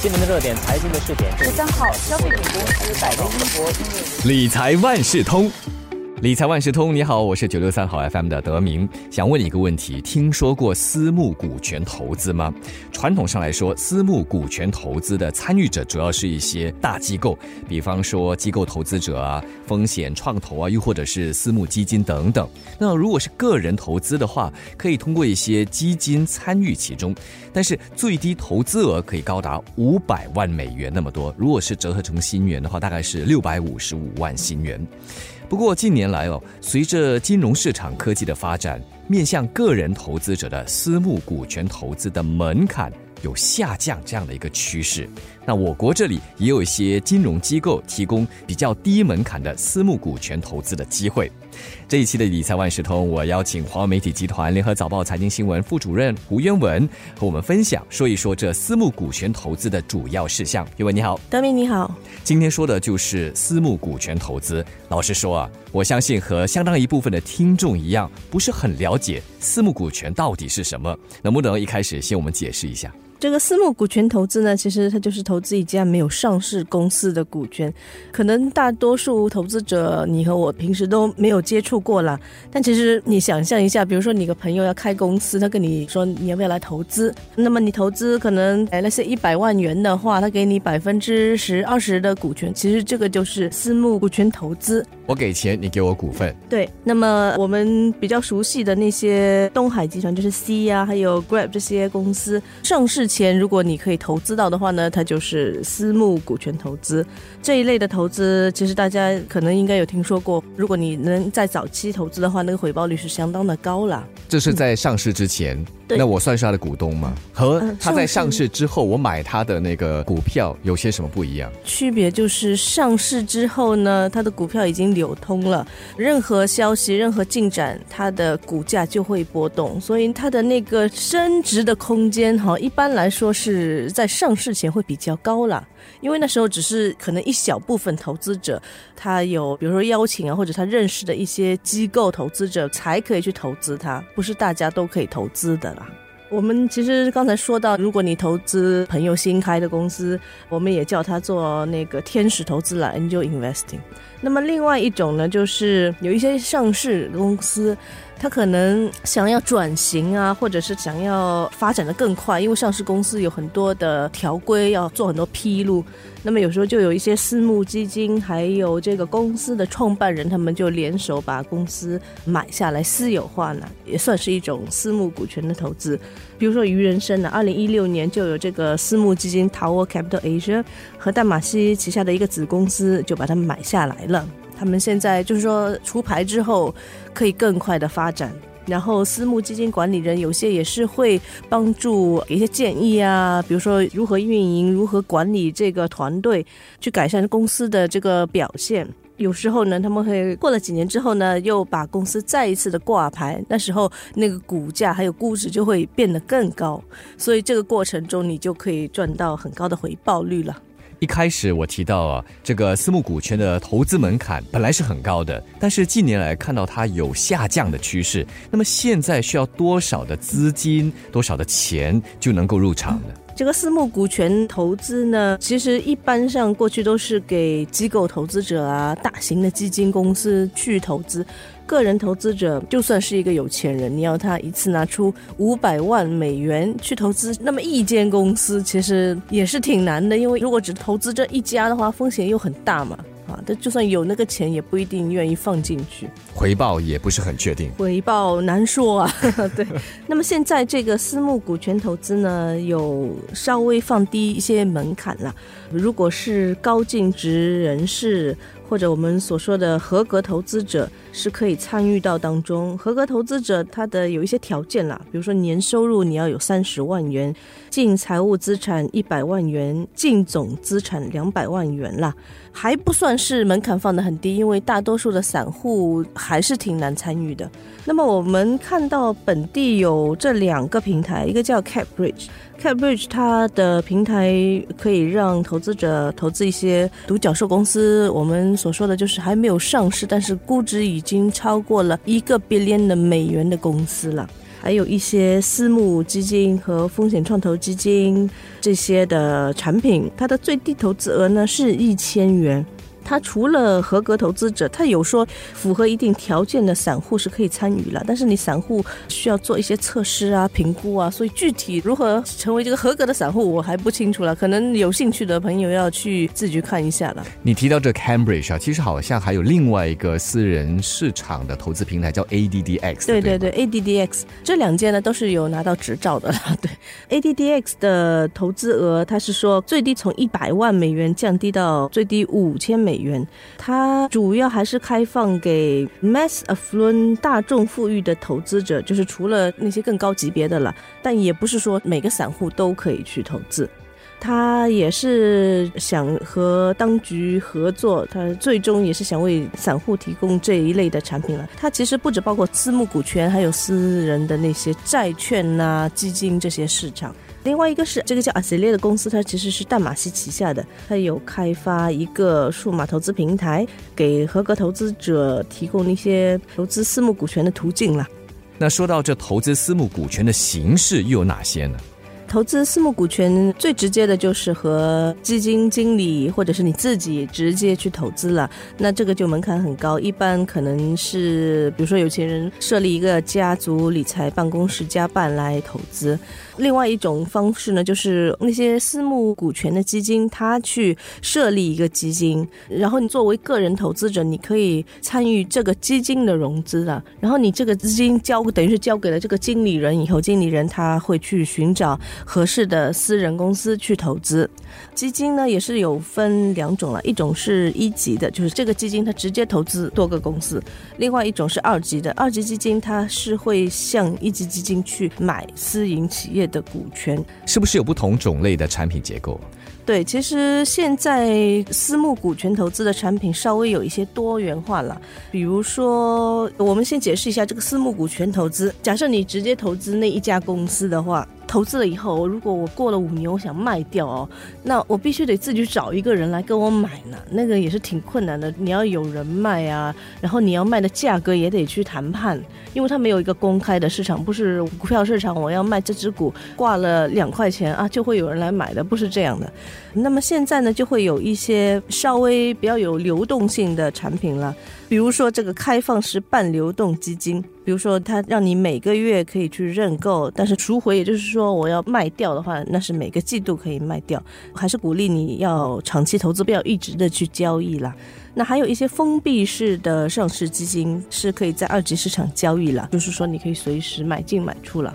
新闻的热点，财经的试点。13号，消费品公司百威英博应用理财万事通。理财万事通，你好，我是963号 FM 的德明，想问你一个问题：听说过私募股权投资吗？传统上来说，私募股权投资的参与者主要是一些大机构，比方说机构投资者啊、风险创投啊，又或者是私募基金等等。那如果是个人投资的话，可以通过一些基金参与其中，但是最低投资额可以高达500万美元那么多，如果是折合成新元的话，大概是655万新元。不过近年来随着金融市场科技的发展，面向个人投资者的私募股权投资的门槛有下降这样的一个趋势。那我国这里也有一些金融机构提供比较低门槛的私募股权投资的机会。这一期的理财万事通，我邀请华文媒体集团联合早报财经新闻副主任胡渊文和我们分享，说一说这私募股权投资的主要事项。渊文你好。德明你好。今天说的就是私募股权投资。老实说啊，我相信和相当一部分的听众一样，不是很了解私募股权到底是什么，能不能一开始先我们解释一下？这个私募股权投资呢，其实它就是投资一家没有上市公司的股权。可能大多数投资者你和我平时都没有接触过啦，但其实你想象一下，比如说你个朋友要开公司，他跟你说你要不要来投资，那么你投资可能那些100万元的话，他给你10%、20%的股权，其实这个就是私募股权投资。我给钱，你给我股份。对，那么我们比较熟悉的那些东海集团，就是 C 啊，还有 Grab 这些公司上市前，如果你可以投资到的话呢，它就是私募股权投资。这一类的投资其实大家可能应该有听说过，如果你能在早期投资的话，那个回报率是相当的高啦。这是在上市之前、那我算是他的股东吗？和他在上市之后我买他的那个股票有些什么不一样？区别就是上市之后呢，他的股票已经流通了，任何消息任何进展，他的股价就会波动，所以他的那个升值的空间一般来说是在上市前会比较高啦，因为那时候只是可能一小部分投资者，他有比如说邀请啊，或者他认识的一些机构投资者才可以去投资他，不是大家都可以投资的啦。我们其实刚才说到，如果你投资朋友新开的公司，我们也叫它做那个天使投资啦 Angel Investing。 那么另外一种呢，就是有一些上市公司，他可能想要转型啊，或者是想要发展的更快，因为上市公司有很多的条规要做很多披露，那么有时候就有一些私募基金还有这个公司的创办人，他们就联手把公司买下来私有化呢，也算是一种私募股权的投资。比如说余仁生呢，2016年就有这个私募基金 Tower Capital Asia 和淡马锡旗下的一个子公司就把它买下来了，他们现在就是说出牌之后可以更快的发展。然后私募基金管理人有些也是会帮助给一些建议啊，比如说如何运营，如何管理这个团队，去改善公司的这个表现。有时候呢，他们会过了几年之后呢，又把公司再一次的挂牌，那时候那个股价还有估值就会变得更高，所以这个过程中你就可以赚到很高的回报率了。一开始我提到这个私募股权的投资门槛本来是很高的，但是近年来看到它有下降的趋势。那么现在需要多少的资金、多少的钱就能够入场呢？这个私募股权投资呢，其实一般上过去都是给机构投资者啊、大型的基金公司去投资。个人投资者就算是一个有钱人，你要他一次拿出500万美元去投资那么一间公司，其实也是挺难的，因为如果只投资这一家的话，风险又很大嘛。但就算有那个钱也不一定愿意放进去，回报也不是很确定，回报难说啊对，那么现在这个私募股权投资呢，有稍微放低一些门槛了。如果是高净值人士，或者我们所说的合格投资者是可以参与到当中。合格投资者他的有一些条件啦，比如说年收入你要有30万元，净财务资产100万元，净总资产200万元啦，还不算是门槛放得很低，因为大多数的散户还是挺难参与的。那么我们看到本地有这2个平台，一个叫 Cambridge， 它的平台可以让投资者投资一些独角兽公司，我们所说的就是还没有上市但是估值已经超过了1个 billion 的美元的公司了。还有一些私募基金和风险创投基金这些的产品，它的最低投资额呢是1000元。它除了合格投资者，它有说符合一定条件的散户是可以参与了，但是你散户需要做一些测试啊、评估啊，所以具体如何成为这个合格的散户我还不清楚了，可能有兴趣的朋友要去自己看一下了。你提到这 Cambridge 啊，其实好像还有另外一个私人市场的投资平台叫 ADDX。 对对对， ADDX 这两间呢都是有拿到执照的啦。对， ADDX 的投资额它是说最低从100万美元降低到最低5000美元。它主要还是开放给 mass affluent 大众富裕的投资者，就是除了那些更高级别的了，但也不是说每个散户都可以去投资。他也是想和当局合作，他最终也是想为散户提供这一类的产品了。他其实不只包括私募股权，还有私人的那些债券啊、基金这些市场。另外一个是这个叫 Asilia 的公司，它其实是淡马锡旗下的，它有开发一个数码投资平台，给合格投资者提供一些投资私募股权的途径了。那说到这投资私募股权的形式又有哪些呢？投资私募股权最直接的就是和基金经理或者是你自己直接去投资了，那这个就门槛很高，一般可能是比如说有钱人设立一个家族理财办公室家办来投资。另外一种方式呢，就是那些私募股权的基金它去设立一个基金，然后你作为个人投资者你可以参与这个基金的融资了，然后你这个资金等于是交给了这个经理人以后，经理人他会去寻找合适的私人公司去投资。基金呢也是有分两种了，一种是一级的，就是这个基金它直接投资多个公司，另外一种是二级的，二级基金它是会向一级基金去买私营企业的股权。是不是有不同种类的产品结构？对，其实现在私募股权投资的产品稍微有一些多元化了。比如说我们先解释一下这个私募股权投资，假设你直接投资那一家公司的话，投资了以后如果我过了5年我想卖掉哦，那我必须得自己找一个人来跟我买呢，那个也是挺困难的，你要有人脉啊，然后你要卖的价格也得去谈判，因为它没有一个公开的市场，不是股票市场我要卖这只股挂了2块钱啊就会有人来买的，不是这样的。那么现在呢就会有一些稍微比较有流动性的产品了，比如说这个开放式半流动基金，比如说它让你每个月可以去认购，但是赎回也就是说我要卖掉的话那是每个季度可以卖掉，还是鼓励你要长期投资不要一直的去交易啦。那还有一些封闭式的上市基金是可以在二级市场交易啦，就是说你可以随时买进买出啦。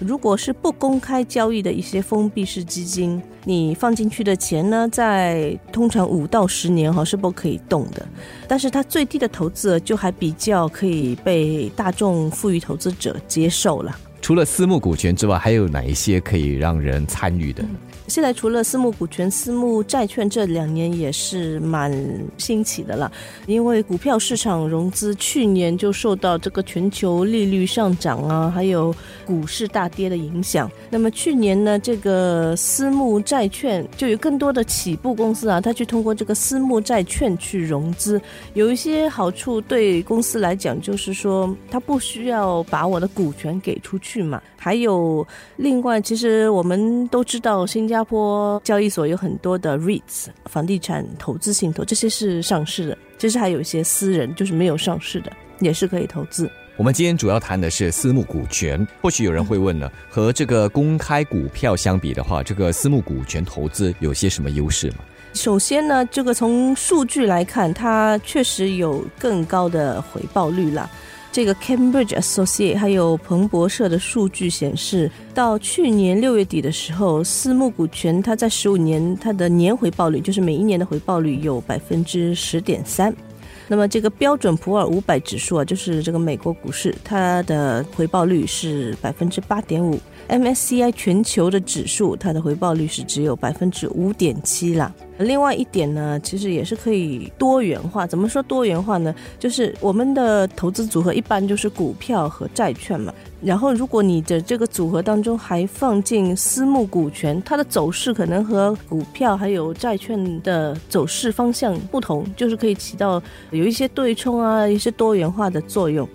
如果是不公开交易的一些封闭式基金，你放进去的钱呢在通常5到10年是不可以动的，但是它最低的投资额就还比较可以被大众富裕投资者接受了。除了私募股权之外还有哪一些可以让人参与的？现在除了私募股权，私募债券这2年也是蛮兴起的了，因为股票市场融资去年就受到这个全球利率上涨啊，还有股市大跌的影响，那么去年呢这个私募债券就有更多的起步公司啊，它去通过这个私募债券去融资，有一些好处对公司来讲就是说它不需要把我的股权给出去嘛。还有另外其实我们都知道新加坡交易所有很多的 REITs 房地产投资信托，这些是上市的，其实还有一些私人就是没有上市的也是可以投资。我们今天主要谈的是私募股权，或许有人会问呢，和这个公开股票相比的话，这个私募股权投资有些什么优势吗？首先呢这个从数据来看它确实有更高的回报率啦。这个 Cambridge Associate 还有彭博社的数据显示，到去年6月底的时候，私募股权它在15年它的年回报率，就是每一年的回报率有10.3%。那么这个标准普尔500指数啊，就是这个美国股市，它的回报率是8.5%。MSCI 全球的指数它的回报率是只有5.7%啦。另外一点呢其实也是可以多元化，怎么说多元化呢，就是我们的投资组合一般就是股票和债券嘛，然后如果你的这个组合当中还放进私募股权，它的走势可能和股票还有债券的走势方向不同，就是可以起到有一些对冲啊，一些多元化的作用。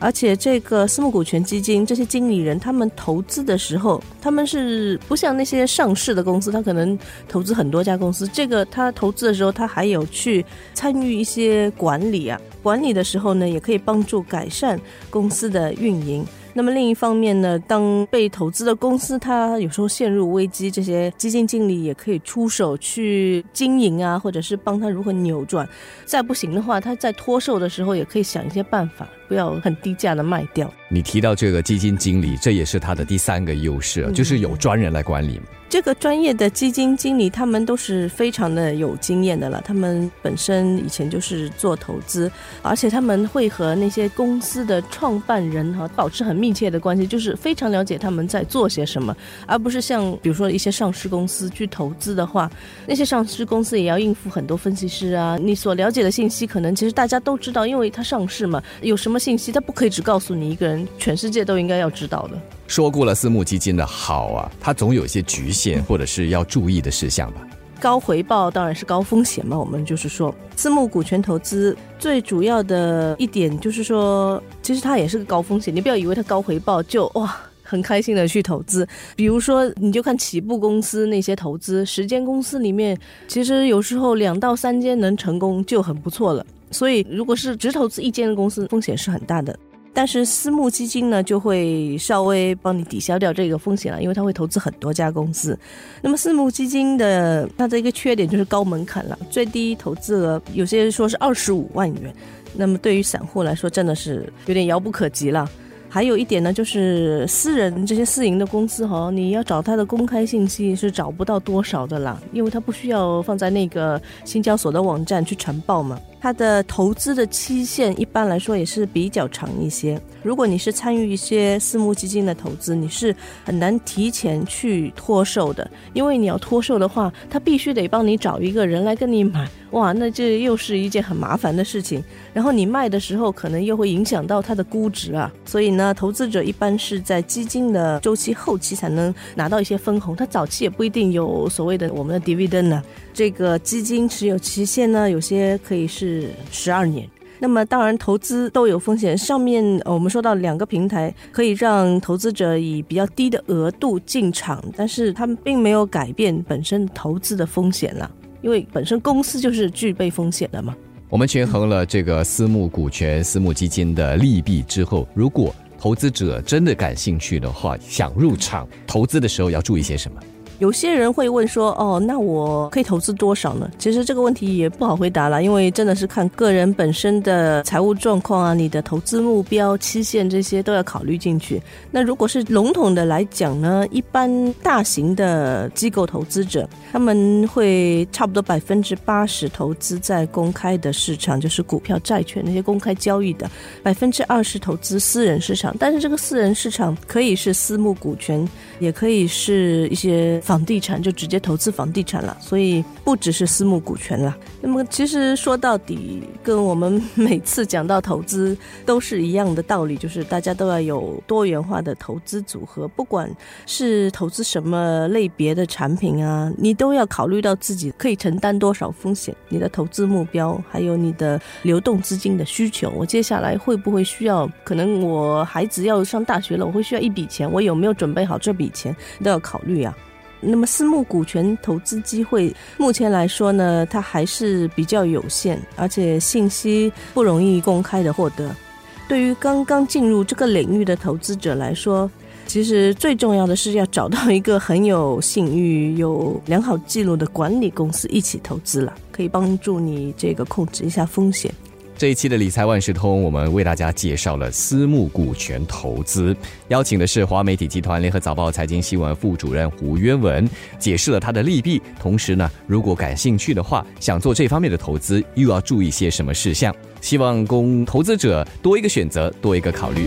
而且这个私募股权基金这些经理人他们投资的时候，他们是不像那些上市的公司，他可能投资很多家公司，这个他投资的时候他还有去参与一些管理啊，管理的时候呢也可以帮助改善公司的运营。那么另一方面呢，当被投资的公司它有时候陷入危机，这些基金经理也可以出手去经营啊，或者是帮他如何扭转，再不行的话他在脱售的时候也可以想一些办法，不要很低价的卖掉。你提到这个基金经理，这也是他的第三个优势，就是有专人来管理。这个专业的基金经理他们都是非常的有经验的了，他们本身以前就是做投资，而且他们会和那些公司的创办人保持很密切的关系，就是非常了解他们在做些什么，而不是像比如说一些上市公司去投资的话，那些上市公司也要应付很多分析师啊，你所了解的信息可能其实大家都知道，因为它上市嘛，有什么信息它不可以只告诉你一个人，全世界都应该要知道的。说过了私募基金的好啊，它总有一些局限或者是要注意的事项吧。高回报当然是高风险嘛，我们就是说私募股权投资最主要的一点就是说，其实它也是个高风险，你不要以为它高回报就哇很开心的去投资。比如说你就看起步公司那些投资10间公司里面，其实有时候2到3间能成功就很不错了，所以如果是只投资1间的公司风险是很大的。但是私募基金呢，就会稍微帮你抵消掉这个风险了，因为它会投资很多家公司。那么私募基金的它的一个缺点就是高门槛了，最低投资额有些人说是25万元，那么对于散户来说真的是有点遥不可及了。还有一点呢，就是私人这些私营的公司你要找它的公开信息是找不到多少的啦，因为它不需要放在那个新交所的网站去呈报嘛。它的投资的期限一般来说也是比较长一些，如果你是参与一些私募基金的投资，你是很难提前去脱售的，因为你要脱售的话它必须得帮你找一个人来跟你买，哇，那这又是一件很麻烦的事情，然后你卖的时候可能又会影响到它的估值啊。所以呢，投资者一般是在基金的周期后期才能拿到一些分红，它早期也不一定有所谓的我们的 dividend 啊。这个基金持有期限呢，有些可以是12年。那么当然投资都有风险，上面我们说到2个平台可以让投资者以比较低的额度进场，但是他们并没有改变本身投资的风险了，因为本身公司就是具备风险的嘛。我们权衡了这个私募股权私募基金的利弊之后，如果投资者真的感兴趣的话，想入场投资的时候要注意些什么？有些人会问说那我可以投资多少呢？其实这个问题也不好回答啦，因为真的是看个人本身的财务状况啊，你的投资目标期限这些都要考虑进去。那如果是笼统的来讲呢，一般大型的机构投资者他们会差不多80%投资在公开的市场，就是股票债券那些公开交易的，20%投资私人市场。但是这个私人市场可以是私募股权，也可以是一些房地产，就直接投资房地产了，所以不只是私募股权了。那么其实说到底跟我们每次讲到投资都是一样的道理，就是大家都要有多元化的投资组合，不管是投资什么类别的产品啊，你都要考虑到自己可以承担多少风险，你的投资目标，还有你的流动资金的需求。我接下来会不会需要，可能我孩子要上大学了，我会需要一笔钱，我有没有准备好这笔钱都要考虑啊。那么私募股权投资机会目前来说呢，它还是比较有限，而且信息不容易公开的获得。对于刚刚进入这个领域的投资者来说，其实最重要的是要找到一个很有信誉、有良好记录的管理公司一起投资了，可以帮助你这个控制一下风险。这一期的理财万事通，我们为大家介绍了私募股权投资，邀请的是华媒体集团联合早报财经新闻副主任胡渊文，解释了它的利弊，同时呢，如果感兴趣的话，想做这方面的投资又要注意些什么事项，希望供投资者多一个选择，多一个考虑。